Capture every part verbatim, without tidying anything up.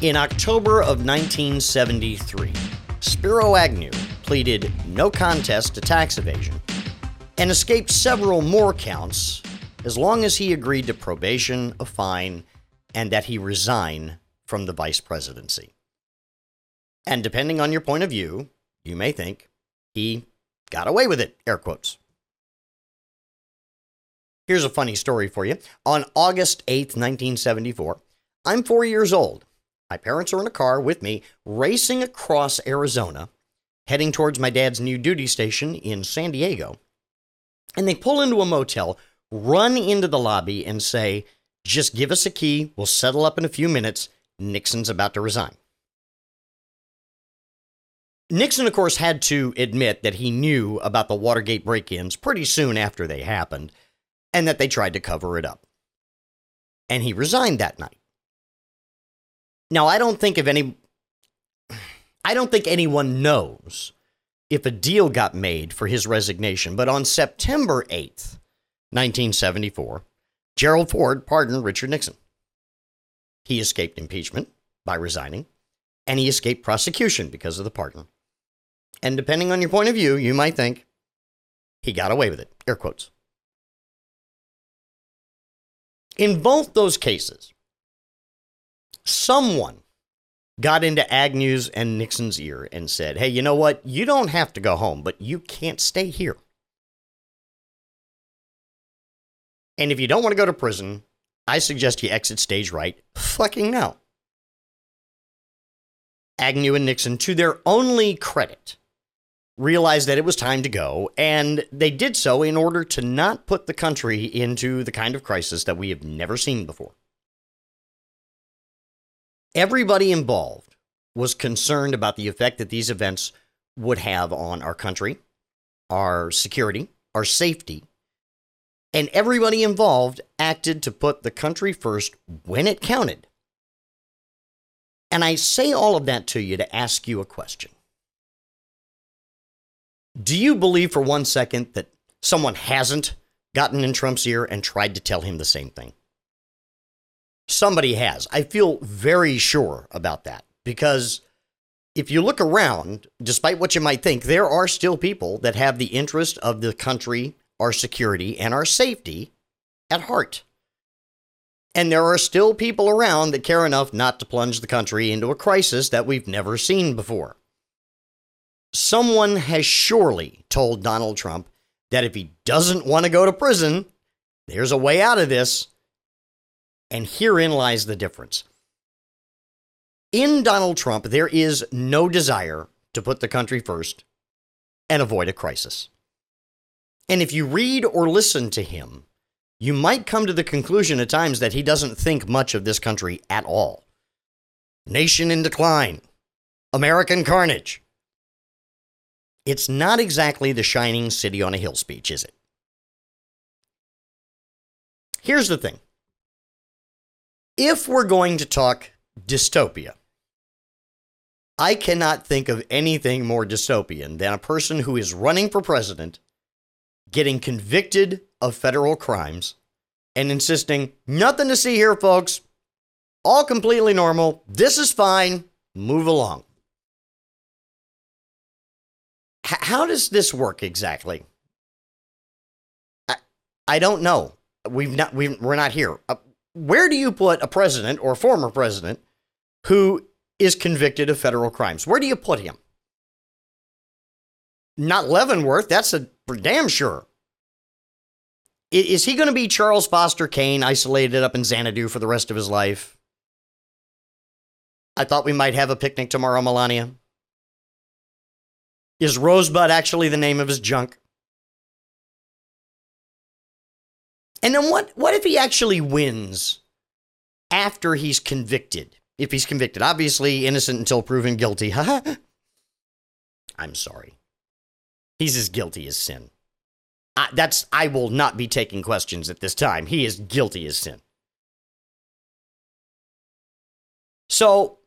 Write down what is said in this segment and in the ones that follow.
In October of nineteen seventy-three, Spiro Agnew pleaded no contest to tax evasion and escaped several more counts as long as he agreed to probation, a fine, and that he resign from the vice presidency. And depending on your point of view, you may think he got away with it, air quotes. Here's a funny story for you. On August eighth, nineteen seventy-four, I'm four years old. My parents are in a car with me, racing across Arizona, heading towards my dad's new duty station in San Diego. And they pull into a motel, run into the lobby, and say, "Just give us a key. We'll settle up in a few minutes. Nixon's about to resign." Nixon, of course, had to admit that he knew about the Watergate break-ins pretty soon after they happened, and that they tried to cover it up. And he resigned that night. Now, I don't think of any, I don't think anyone knows if a deal got made for his resignation, but on September eighth, nineteen seventy-four, Gerald Ford pardoned Richard Nixon. He escaped impeachment by resigning, and he escaped prosecution because of the pardon. And depending on your point of view, you might think he got away with it, air quotes. In both those cases, someone got into Agnew's and Nixon's ear and said, "Hey, you know what? You don't have to go home, but you can't stay here. And if you don't want to go to prison, I suggest you exit stage right fucking now." Agnew and Nixon, to their only credit, realized that it was time to go, and they did so in order to not put the country into the kind of crisis that we have never seen before. Everybody involved was concerned about the effect that these events would have on our country, our security, our safety, and everybody involved acted to put the country first when it counted. And I say all of that to you to ask you a question. Do you believe for one second that someone hasn't gotten in Trump's ear and tried to tell him the same thing? Somebody has. I feel very sure about that, because if you look around, despite what you might think, there are still people that have the interest of the country, our security, and our safety at heart. And there are still people around that care enough not to plunge the country into a crisis that we've never seen before. Someone has surely told Donald Trump that if he doesn't want to go to prison, there's a way out of this. And herein lies the difference. In Donald Trump, there is no desire to put the country first and avoid a crisis. And if you read or listen to him, you might come to the conclusion at times that he doesn't think much of this country at all. Nation in decline. American carnage. It's not exactly the shining city on a hill speech, is it? Here's the thing. If we're going to talk dystopia, I cannot think of anything more dystopian than a person who is running for president, getting convicted of federal crimes, and insisting, "Nothing to see here, folks. All completely normal. This is fine. Move along." H- how does this work exactly? I, I don't know. We've not, we've, we're not here. Uh, Where do you put a president or former president who is convicted of federal crimes? Where do you put him? Not Leavenworth. That's a for damn sure. Is he going to be Charles Foster Kane isolated up in Xanadu for the rest of his life? I thought we might have a picnic tomorrow, Melania. Is Rosebud actually the name of his junk? And then what, what if he actually wins after he's convicted? If he's convicted, obviously innocent until proven guilty. I'm sorry. He's as guilty as sin. I, that's, I will not be taking questions at this time. He is guilty as sin. So,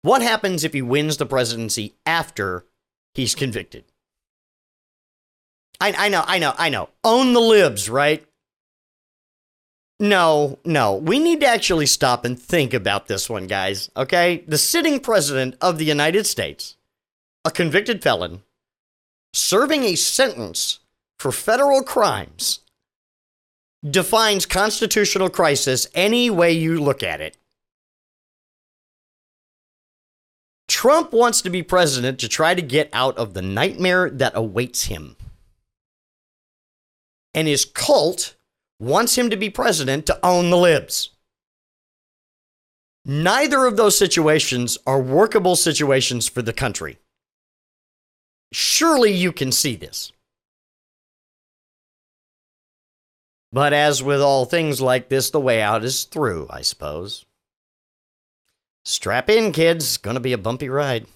what happens if he wins the presidency after he's convicted? I, I know, I know, I know. Own the libs, right? No, no. We need to actually stop and think about this one, guys, okay? The sitting president of the United States, a convicted felon, serving a sentence for federal crimes, defines constitutional crisis any way you look at it. Trump wants to be president to try to get out of the nightmare that awaits him. And his cult wants him to be president to own the libs. Neither of those situations are workable situations for the country. Surely you can see this. But as with all things like this, the way out is through, I suppose. Strap in, kids. It's going to be a bumpy ride.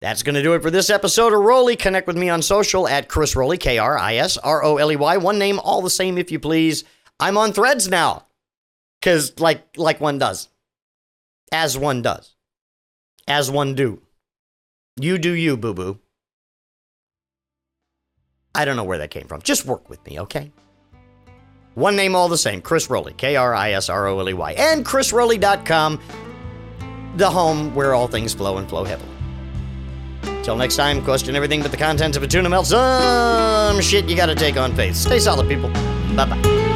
That's going to do it for this episode of Roley. Connect with me on social at Chris Roley, K R I S R O L E Y. One name, all the same, if you please. I'm on Threads now. Because like, like one does. As one does. As one do. You do you, boo-boo. I don't know where that came from. Just work with me, okay? One name, all the same. Chris Roley, K R I S R O L E Y. And Chris Roley dot com, the home where all things flow and flow heavily. Till next time, question everything but the contents of a tuna melt. Some shit you gotta take on faith. Stay solid, people. Bye-bye.